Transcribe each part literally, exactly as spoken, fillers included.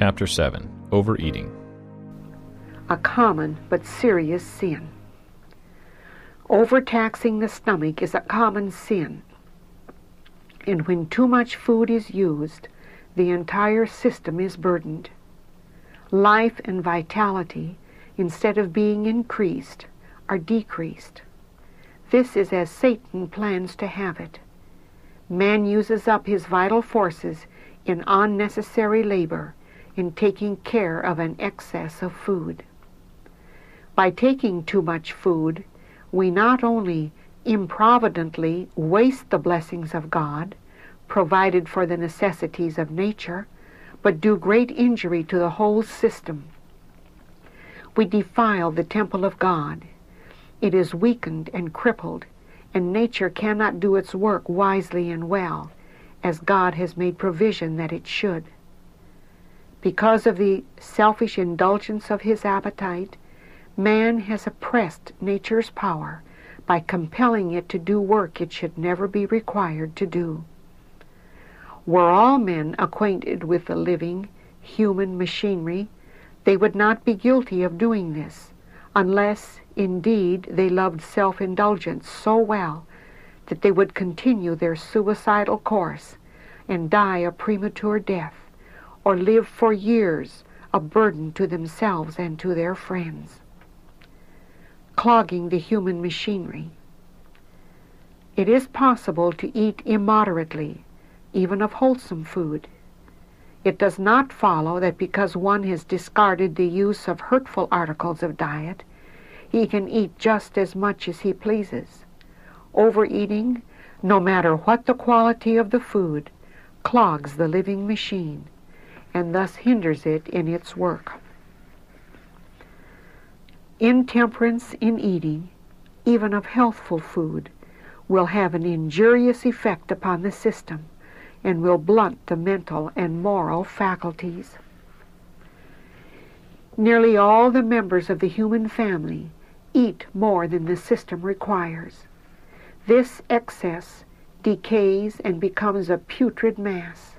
Chapter seven. Overeating. A common but serious sin. Overtaxing the stomach is a common sin, and when too much food is used, the entire system is burdened. Life and vitality, instead of being increased, are decreased. This is as Satan plans to have it. Man uses up his vital forces in unnecessary labor in taking care of an excess of food. By taking too much food, we not only improvidently waste the blessings of God, provided for the necessities of nature, but do great injury to the whole system. We defile the temple of God. It is weakened and crippled, and nature cannot do its work wisely and well, as God has made provision that it should. Because of the selfish indulgence of his appetite, man has oppressed nature's power by compelling it to do work it should never be required to do. Were all men acquainted with the living, human machinery, they would not be guilty of doing this, unless, indeed, they loved self-indulgence so well that they would continue their suicidal course and die a premature death, or live for years a burden to themselves and to their friends. Clogging the human machinery. It is possible to eat immoderately, even of wholesome food. It does not follow that because one has discarded the use of hurtful articles of diet, he can eat just as much as he pleases. Overeating, no matter what the quality of the food, clogs the living machine and thus hinders it in its work. Intemperance in eating, even of healthful food, will have an injurious effect upon the system and will blunt the mental and moral faculties. Nearly all the members of the human family eat more than the system requires. This excess decays and becomes a putrid mass.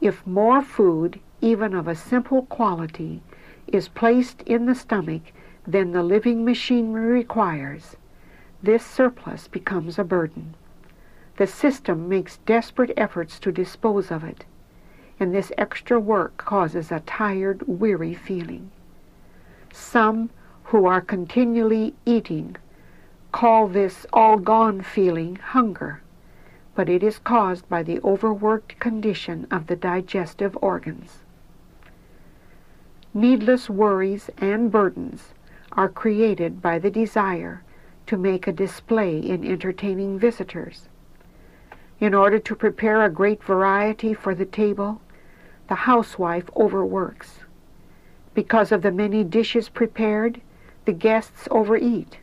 If more food, even of a simple quality, is placed in the stomach than the living machinery requires, this surplus becomes a burden. The system makes desperate efforts to dispose of it, and this extra work causes a tired, weary feeling. Some who are continually eating call this all-gone feeling hunger, but it is caused by the overworked condition of the digestive organs. Needless worries and burdens are created by the desire to make a display in entertaining visitors. In order to prepare a great variety for the table, the housewife overworks. Because of the many dishes prepared, the guests overeat,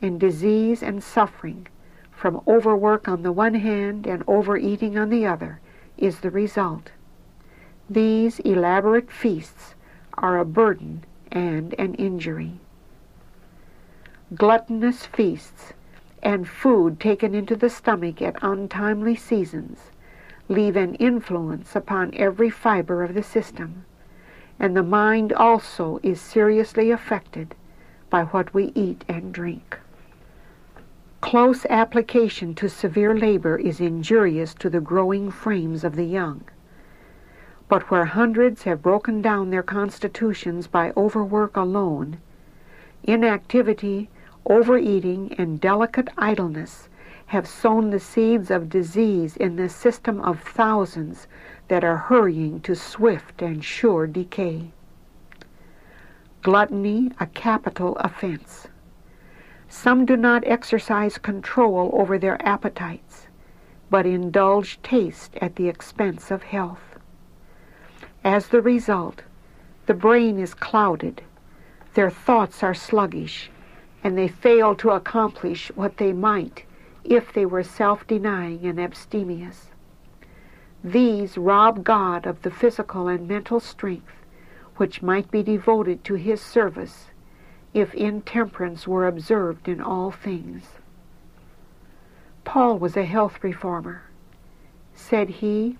and disease and suffering from overwork on the one hand and overeating on the other is the result. These elaborate feasts are a burden and an injury. Gluttonous feasts and food taken into the stomach at untimely seasons leave an influence upon every fiber of the system, and the mind also is seriously affected by what we eat and drink. Close application to severe labor is injurious to the growing frames of the young. But where hundreds have broken down their constitutions by overwork alone, inactivity, overeating, and delicate idleness have sown the seeds of disease in the system of thousands that are hurrying to swift and sure decay. Gluttony, a capital offense. Some do not exercise control over their appetites, but indulge taste at the expense of health. As the result, the brain is clouded, their thoughts are sluggish, and they fail to accomplish what they might if they were self-denying and abstemious. These rob God of the physical and mental strength which might be devoted to His service if intemperance were observed in all things. Paul was a health reformer. Said he,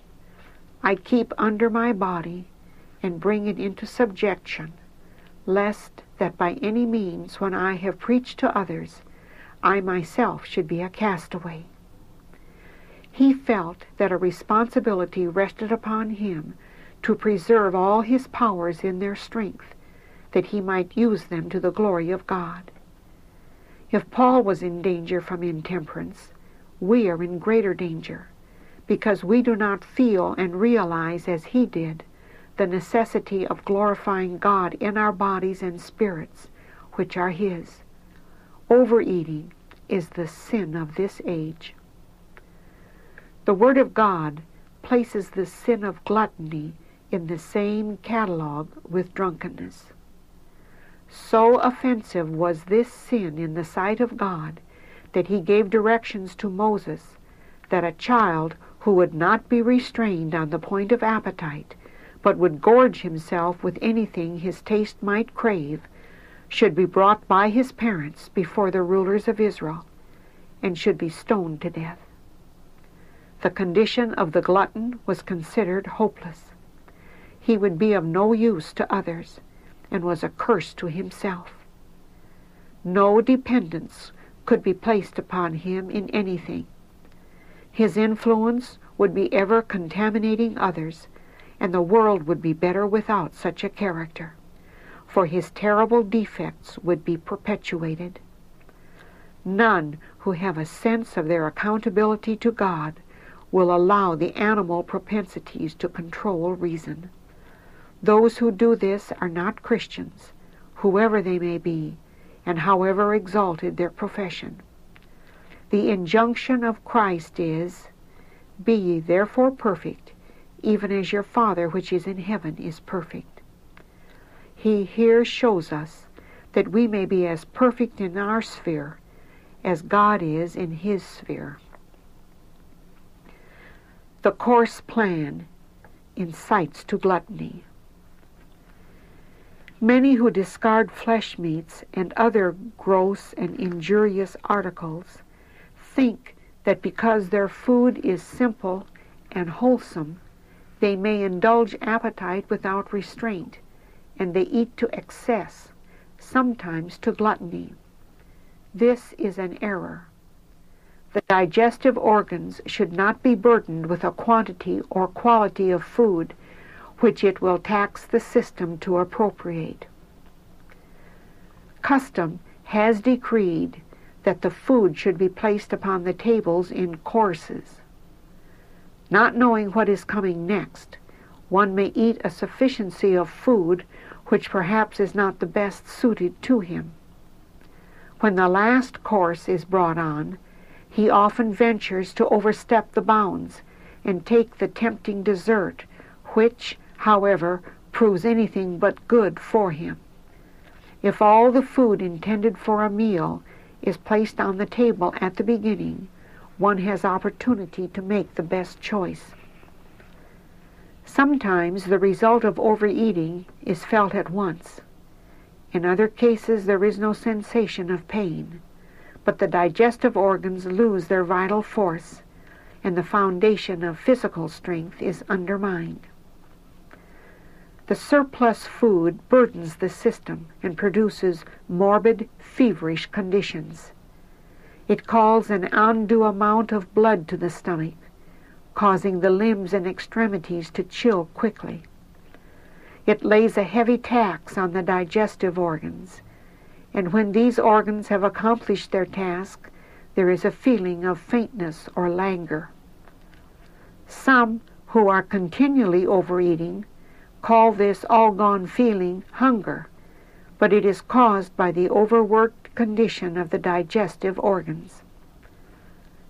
"I keep under my body and bring it into subjection, lest that by any means, when I have preached to others, I myself should be a castaway. He felt that a responsibility rested upon him to preserve all his powers in their strength, that he might use them to the glory of God. If Paul was in danger from intemperance, we are in greater danger, because we do not feel and realize, as he did, the necessity of glorifying God in our bodies and spirits, which are his. Overeating is the sin of this age. The Word of God places the sin of gluttony in the same catalog with drunkenness. So offensive was this sin in the sight of God that he gave directions to Moses that a child who would not be restrained on the point of appetite, but would gorge himself with anything his taste might crave, should be brought by his parents before the rulers of Israel, and should be stoned to death. The condition of the glutton was considered hopeless. He would be of no use to others, and was a curse to himself. No dependence could be placed upon him in anything. His influence would be ever contaminating others, and the world would be better without such a character, for his terrible defects would be perpetuated. None who have a sense of their accountability to God will allow the animal propensities to control reason. Those who do this are not Christians, whoever they may be, and however exalted their profession. The injunction of Christ is, "Be ye therefore perfect, even as your Father which is in heaven is perfect." He here shows us that we may be as perfect in our sphere as God is in his sphere. The coarse plan incites to gluttony. Many who discard flesh meats and other gross and injurious articles think that because their food is simple and wholesome, they may indulge appetite without restraint, and they eat to excess, sometimes to gluttony. This is an error. The digestive organs should not be burdened with a quantity or quality of food which it will tax the system to appropriate. Custom has decreed that the food should be placed upon the tables in courses. Not knowing what is coming next, one may eat a sufficiency of food which perhaps is not the best suited to him. When the last course is brought on, he often ventures to overstep the bounds and take the tempting dessert, which, however, proves anything but good for him. If all the food intended for a meal is placed on the table at the beginning, one has opportunity to make the best choice. Sometimes the result of overeating is felt at once. In other cases, there is no sensation of pain, but the digestive organs lose their vital force, and the foundation of physical strength is undermined. The surplus food burdens the system and produces morbid, feverish conditions. It calls an undue amount of blood to the stomach, causing the limbs and extremities to chill quickly. It lays a heavy tax on the digestive organs, and when these organs have accomplished their task, there is a feeling of faintness or languor. Some who are continually overeating call this all-gone feeling hunger, but it is caused by the overworked condition of the digestive organs.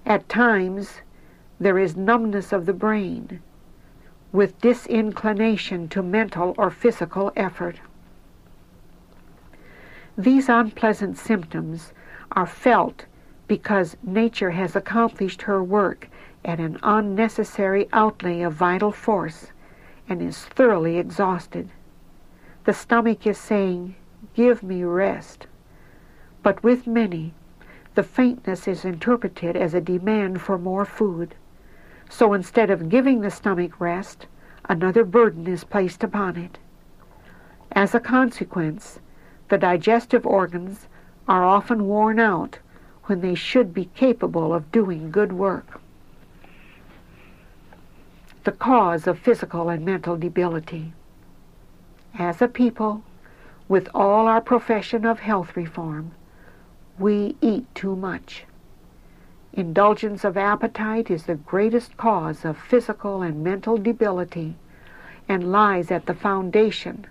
At times, there is numbness of the brain, with disinclination to mental or physical effort. These unpleasant symptoms are felt because nature has accomplished her work at an unnecessary outlay of vital force and is thoroughly exhausted. The stomach is saying, "Give me rest." But with many, the faintness is interpreted as a demand for more food. So instead of giving the stomach rest, another burden is placed upon it. As a consequence, the digestive organs are often worn out when they should be capable of doing good work. The cause of physical and mental debility. As a people, with all our profession of health reform, we eat too much. Indulgence of appetite is the greatest cause of physical and mental debility and lies at the foundation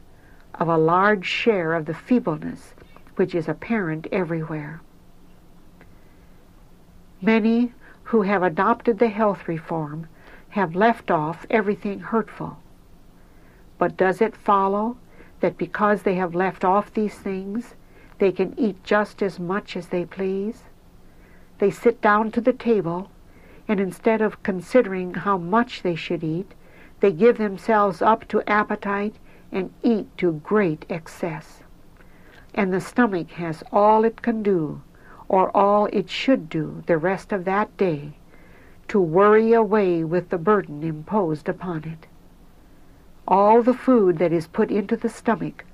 of a large share of the feebleness which is apparent everywhere. Many who have adopted the health reform have left off everything hurtful. But does it follow that because they have left off these things, they can eat just as much as they please? They sit down to the table, and instead of considering how much they should eat, they give themselves up to appetite and eat to great excess. And the stomach has all it can do, or all it should do the rest of that day, to worry away with the burden imposed upon it. All the food that is put into the stomach,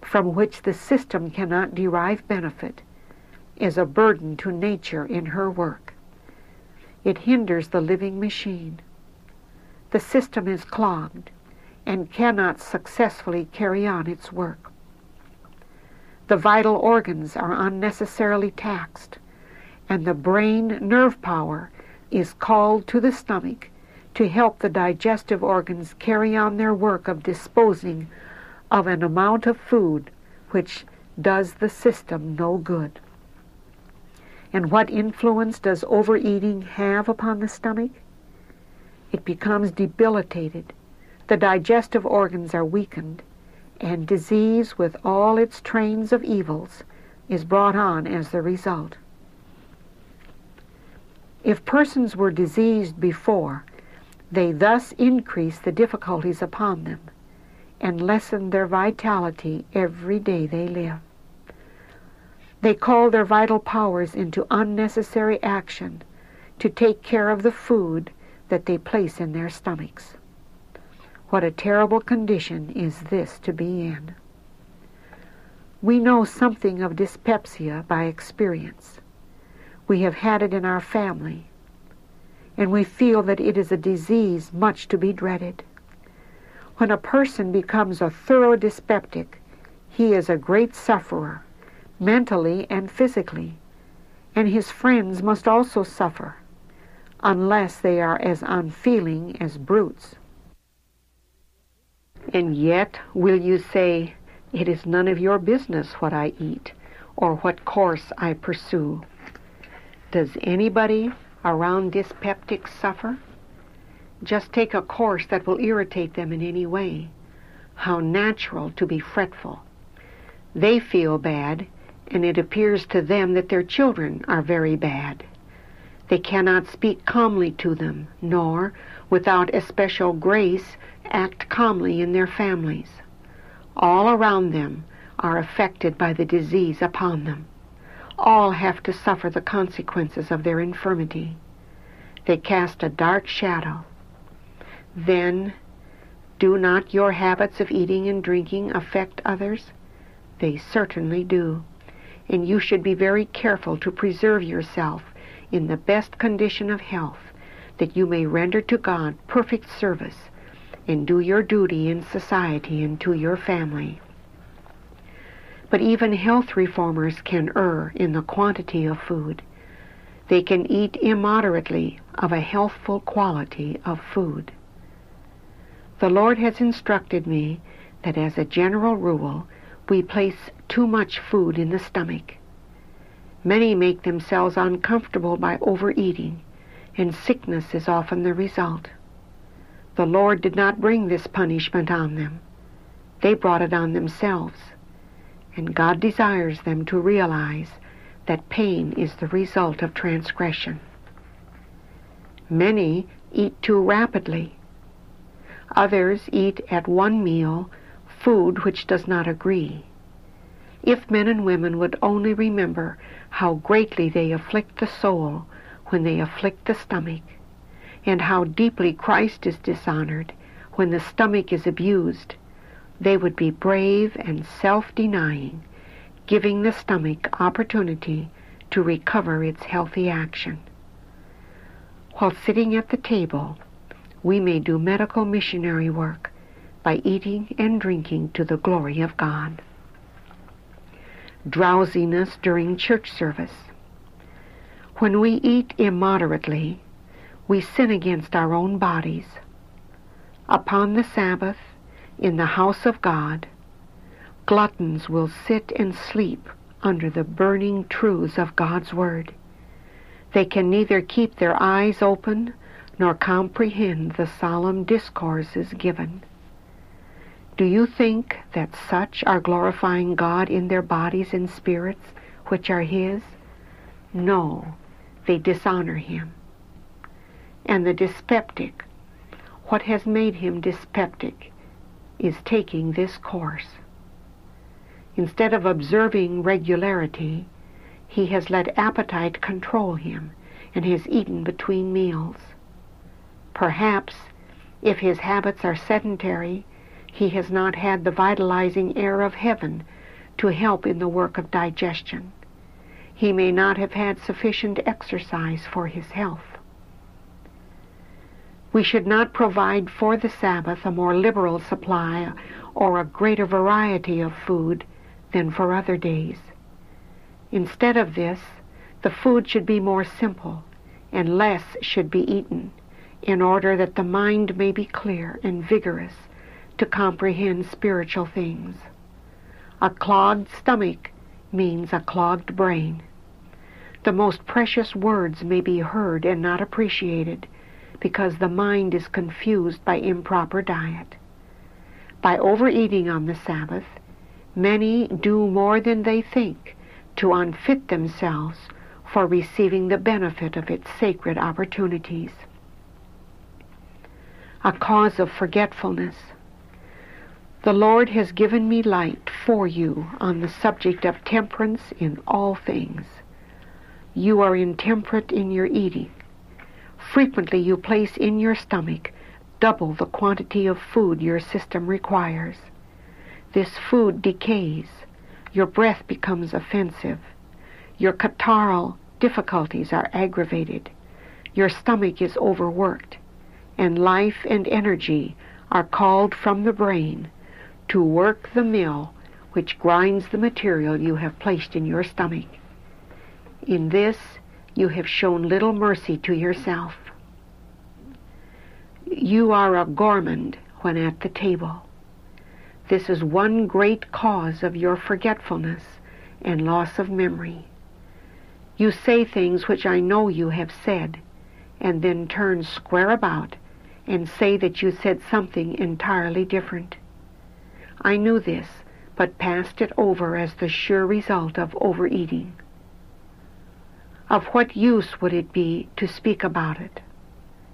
from which the system cannot derive benefit, is a burden to nature in her work. It hinders the living machine. The system is clogged and cannot successfully carry on its work. The vital organs are unnecessarily taxed, and the brain nerve power is called to the stomach to help the digestive organs carry on their work of disposing of an amount of food which does the system no good. And what influence does overeating have upon the stomach? It becomes debilitated, the digestive organs are weakened, and disease with all its trains of evils is brought on as the result. If persons were diseased before, they thus increase the difficulties upon them and lessen their vitality every day they live. They call their vital powers into unnecessary action to take care of the food that they place in their stomachs. What a terrible condition is this to be in. We know something of dyspepsia by experience. We have had it in our family, and we feel that it is a disease much to be dreaded. When a person becomes a thorough dyspeptic, he is a great sufferer, mentally and physically, and his friends must also suffer, unless they are as unfeeling as brutes. And yet, will you say, it is none of your business what I eat, or what course I pursue? Does anybody around dyspeptics suffer? Just take a course that will irritate them in any way. How natural to be fretful. They feel bad, and it appears to them that their children are very bad. They cannot speak calmly to them, nor, without especial grace, act calmly in their families. All around them are affected by the disease upon them. All have to suffer the consequences of their infirmity. They cast a dark shadow. Then, do not your habits of eating and drinking affect others? They certainly do, and you should be very careful to preserve yourself in the best condition of health, that you may render to God perfect service and do your duty in society and to your family. But even health reformers can err in the quantity of food. They can eat immoderately of a healthful quality of food. The Lord has instructed me that as a general rule, we place too much food in the stomach. Many make themselves uncomfortable by overeating, and sickness is often the result. The Lord did not bring this punishment on them. They brought it on themselves, and God desires them to realize that pain is the result of transgression. Many eat too rapidly. Others eat at one meal food which does not agree. If men and women would only remember how greatly they afflict the soul when they afflict the stomach, and how deeply Christ is dishonored when the stomach is abused, they would be brave and self-denying, giving the stomach opportunity to recover its healthy action. While sitting at the table, we may do medical missionary work by eating and drinking to the glory of God. Drowsiness during church service. When we eat immoderately, we sin against our own bodies. Upon the Sabbath, in the house of God, gluttons will sit and sleep under the burning truths of God's Word. They can neither keep their eyes open nor comprehend the solemn discourses given. Do you think that such are glorifying God in their bodies and spirits, which are His? No, they dishonor Him. And the dyspeptic, what has made him dyspeptic, is taking this course. Instead of observing regularity, he has let appetite control him and has eaten between meals. Perhaps, if his habits are sedentary, he has not had the vitalizing air of heaven to help in the work of digestion. He may not have had sufficient exercise for his health. We should not provide for the Sabbath a more liberal supply or a greater variety of food than for other days. Instead of this, the food should be more simple, and less should be eaten, in order that the mind may be clear and vigorous to comprehend spiritual things. A clogged stomach means a clogged brain. The most precious words may be heard and not appreciated, because the mind is confused by improper diet. By overeating on the Sabbath, many do more than they think to unfit themselves for receiving the benefit of its sacred opportunities. A cause of forgetfulness. The Lord has given me light for you on the subject of temperance in all things. You are intemperate in your eating. Frequently you place in your stomach double the quantity of food your system requires. This food decays. Your breath becomes offensive. Your catarrhal difficulties are aggravated. Your stomach is overworked, and life and energy are called from the brain to work the mill which grinds the material you have placed in your stomach. In this, you have shown little mercy to yourself. You are a gourmand when at the table. This is one great cause of your forgetfulness and loss of memory. You say things which I know you have said, and then turn square about and say that you said something entirely different. I knew this, but passed it over as the sure result of overeating. Of what use would it be to speak about it?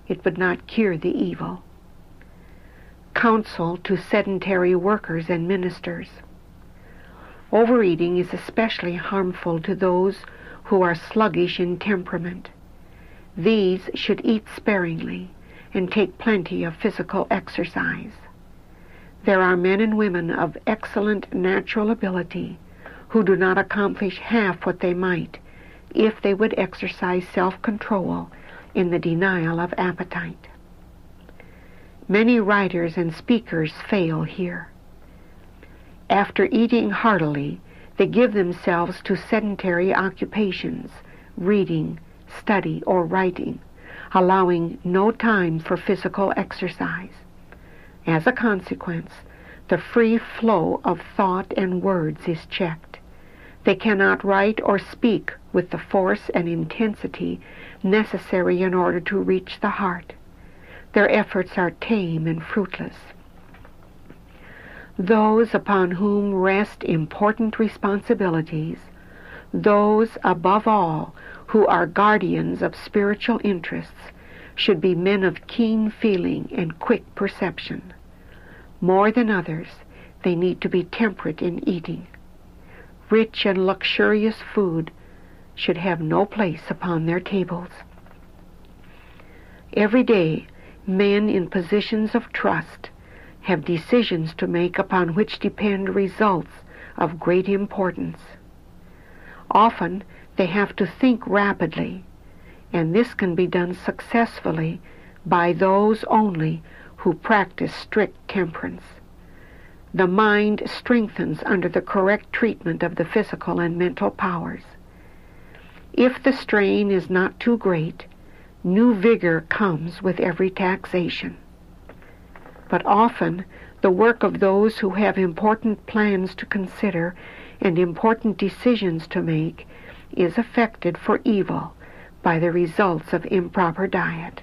It would not cure the evil. Counsel to sedentary workers and ministers. Overeating is especially harmful to those who are sluggish in temperament. These should eat sparingly and take plenty of physical exercise. There are men and women of excellent natural ability who do not accomplish half what they might if they would exercise self-control in the denial of appetite. Many writers and speakers fail here. After eating heartily, they give themselves to sedentary occupations, reading, study, or writing, allowing no time for physical exercise. As a consequence, the free flow of thought and words is checked. They cannot write or speak with the force and intensity necessary in order to reach the heart. Their efforts are tame and fruitless. Those upon whom rest important responsibilities, those above all who are guardians of spiritual interests, should be men of keen feeling and quick perception. More than others, they need to be temperate in eating. Rich and luxurious food should have no place upon their tables. Every day, men in positions of trust have decisions to make upon which depend results of great importance. Often they have to think rapidly, and this can be done successfully by those only who practice strict temperance. The mind strengthens under the correct treatment of the physical and mental powers. If the strain is not too great, new vigor comes with every taxation. But often the work of those who have important plans to consider and important decisions to make is affected for evil by the results of improper diet.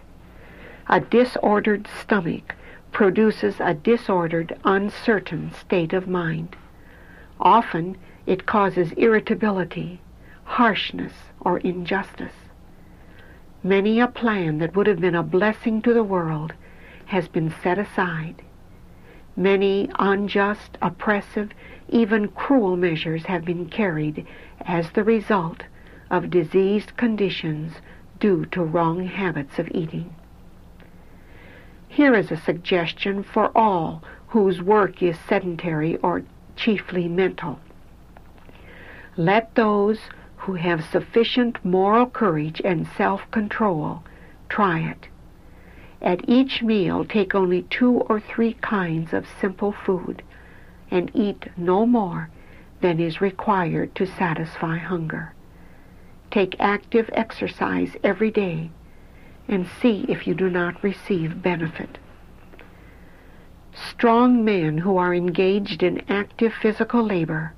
A disordered stomach produces a disordered, uncertain state of mind. Often it causes irritability, harshness, or injustice. Many a plan that would have been a blessing to the world has been set aside. Many unjust, oppressive, even cruel measures have been carried as the result of diseased conditions due to wrong habits of eating. Here is a suggestion for all whose work is sedentary or chiefly mental. Let those who have sufficient moral courage and self-control try it. At each meal, take only two or three kinds of simple food and eat no more than is required to satisfy hunger. Take active exercise every day and see if you do not receive benefit. Strong men who are engaged in active physical labor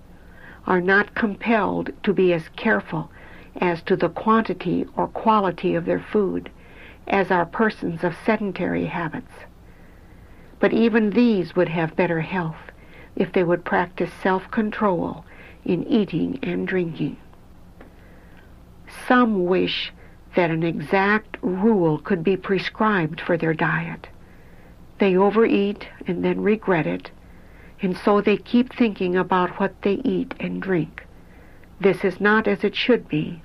are not compelled to be as careful as to the quantity or quality of their food as are persons of sedentary habits. But even these would have better health if they would practice self-control in eating and drinking. Some wish that an exact rule could be prescribed for their diet. They overeat and then regret it, and so they keep thinking about what they eat and drink. This is not as it should be.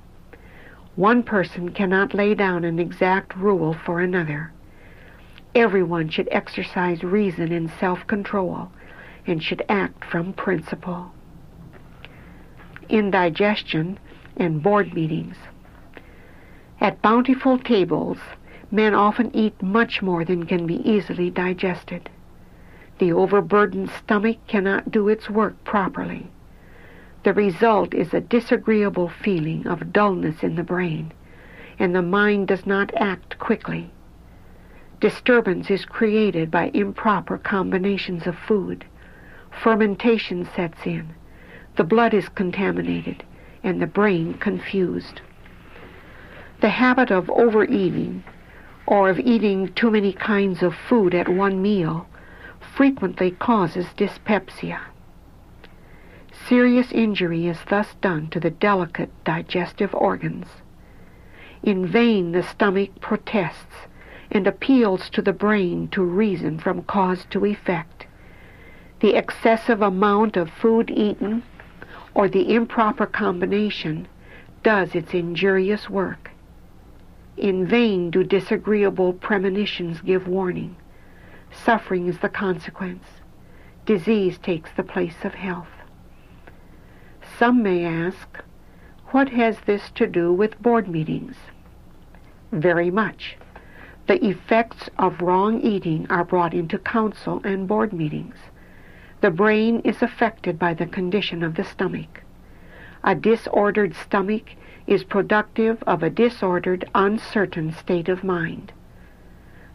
One person cannot lay down an exact rule for another. Everyone should exercise reason and self-control and should act from principle. Indigestion and board meetings. At bountiful tables, men often eat much more than can be easily digested. The overburdened stomach cannot do its work properly. The result is a disagreeable feeling of dullness in the brain, and the mind does not act quickly. Disturbance is created by improper combinations of food. Fermentation sets in. The blood is contaminated, and the brain confused. The habit of overeating, or of eating too many kinds of food at one meal, frequently causes dyspepsia. Serious injury is thus done to the delicate digestive organs. In vain the stomach protests and appeals to the brain to reason from cause to effect. The excessive amount of food eaten or the improper combination does its injurious work. In vain do disagreeable premonitions give warning. Suffering is the consequence. Disease takes the place of health. Some may ask, what has this to do with board meetings? Very much. The effects of wrong eating are brought into council and board meetings. The brain is affected by the condition of the stomach. A disordered stomach is productive of a disordered, uncertain state of mind.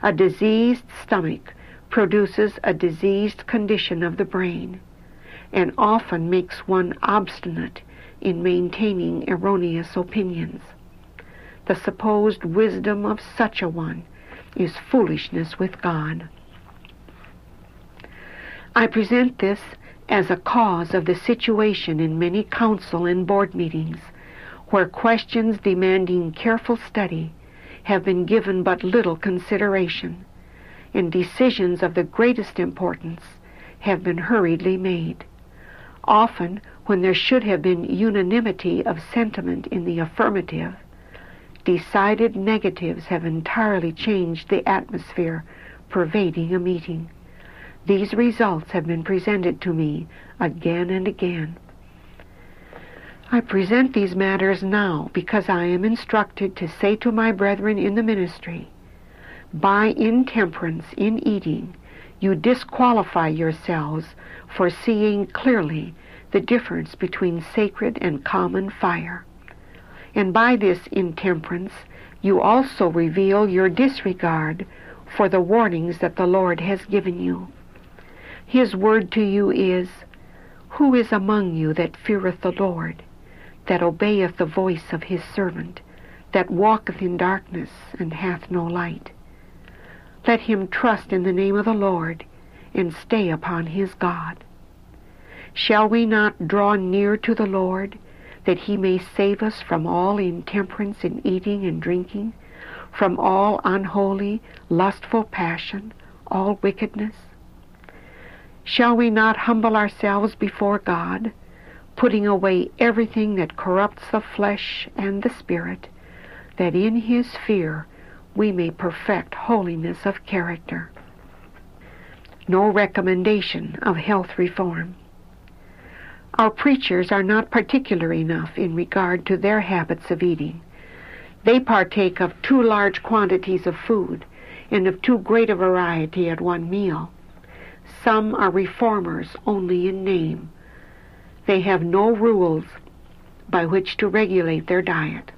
A diseased stomach produces a diseased condition of the brain, and often makes one obstinate in maintaining erroneous opinions. The supposed wisdom of such a one is foolishness with God. I present this as a cause of the situation in many council and board meetings, where questions demanding careful study have been given but little consideration, and decisions of the greatest importance have been hurriedly made. Often, when there should have been unanimity of sentiment in the affirmative, decided negatives have entirely changed the atmosphere pervading a meeting. These results have been presented to me again and again. I present these matters now because I am instructed to say to my brethren in the ministry, by intemperance in eating, you disqualify yourselves for seeing clearly the difference between sacred and common fire. And by this intemperance, you also reveal your disregard for the warnings that the Lord has given you. His word to you is, who is among you that feareth the Lord, that obeyeth the voice of his servant, that walketh in darkness, and hath no light? Let him trust in the name of the Lord, and stay upon his God. Shall we not draw near to the Lord, that he may save us from all intemperance in eating and drinking, from all unholy, lustful passion, all wickedness? Shall we not humble ourselves before God, putting away everything that corrupts the flesh and the spirit, that in his fear we may perfect holiness of character? No recommendation of health reform. Our preachers are not particular enough in regard to their habits of eating. They partake of too large quantities of food and of too great a variety at one meal. Some are reformers only in name. They have no rules by which to regulate their diet,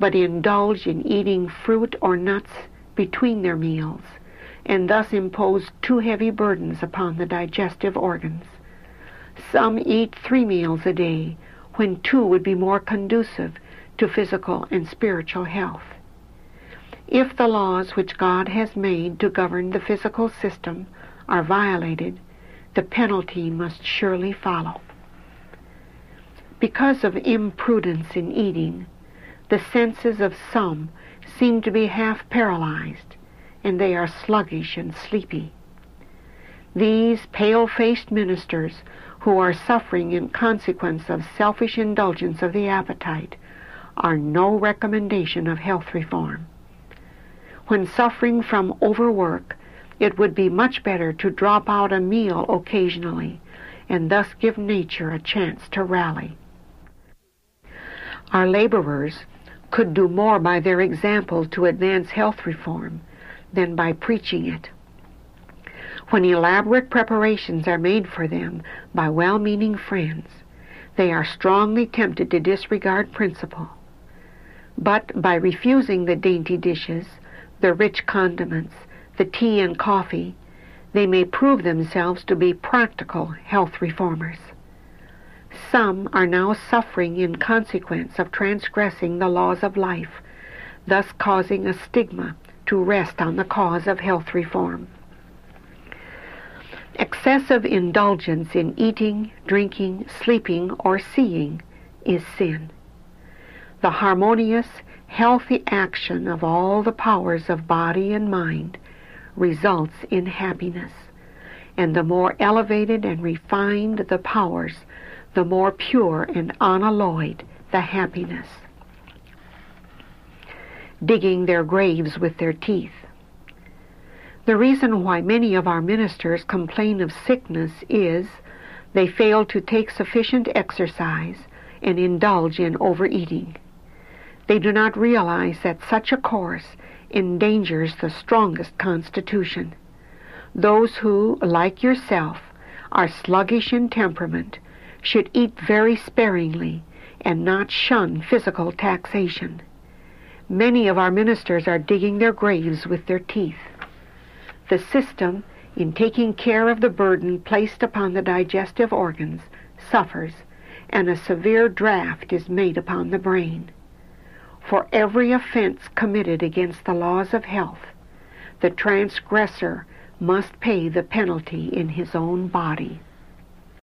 but indulge in eating fruit or nuts between their meals, and thus impose too heavy burdens upon the digestive organs. Some eat three meals a day, when two would be more conducive to physical and spiritual health. If the laws which God has made to govern the physical system are violated, the penalty must surely follow. Because of imprudence in eating, the senses of some seem to be half paralyzed, and they are sluggish and sleepy. These pale-faced ministers who are suffering in consequence of selfish indulgence of the appetite are no recommendation of health reform. When suffering from overwork, it would be much better to drop out a meal occasionally and thus give nature a chance to rally. Our laborers could do more by their example to advance health reform than by preaching it. When elaborate preparations are made for them by well-meaning friends, they are strongly tempted to disregard principle. But by refusing the dainty dishes, the rich condiments, the tea and coffee, they may prove themselves to be practical health reformers. Some are now suffering in consequence of transgressing the laws of life, thus causing a stigma to rest on the cause of health reform. Excessive indulgence in eating, drinking, sleeping, or seeing is sin. The harmonious, healthy action of all the powers of body and mind results in happiness, and the more elevated and refined the powers, the more pure and unalloyed the happiness. Digging their graves with their teeth. The reason why many of our ministers complain of sickness is they fail to take sufficient exercise and indulge in overeating. They do not realize that such a course endangers the strongest constitution. Those who, like yourself, are sluggish in temperament should eat very sparingly and not shun physical taxation. Many of our ministers are digging their graves with their teeth. The system, in taking care of the burden placed upon the digestive organs, suffers, and a severe draft is made upon the brain. For every offense committed against the laws of health, the transgressor must pay the penalty in his own body.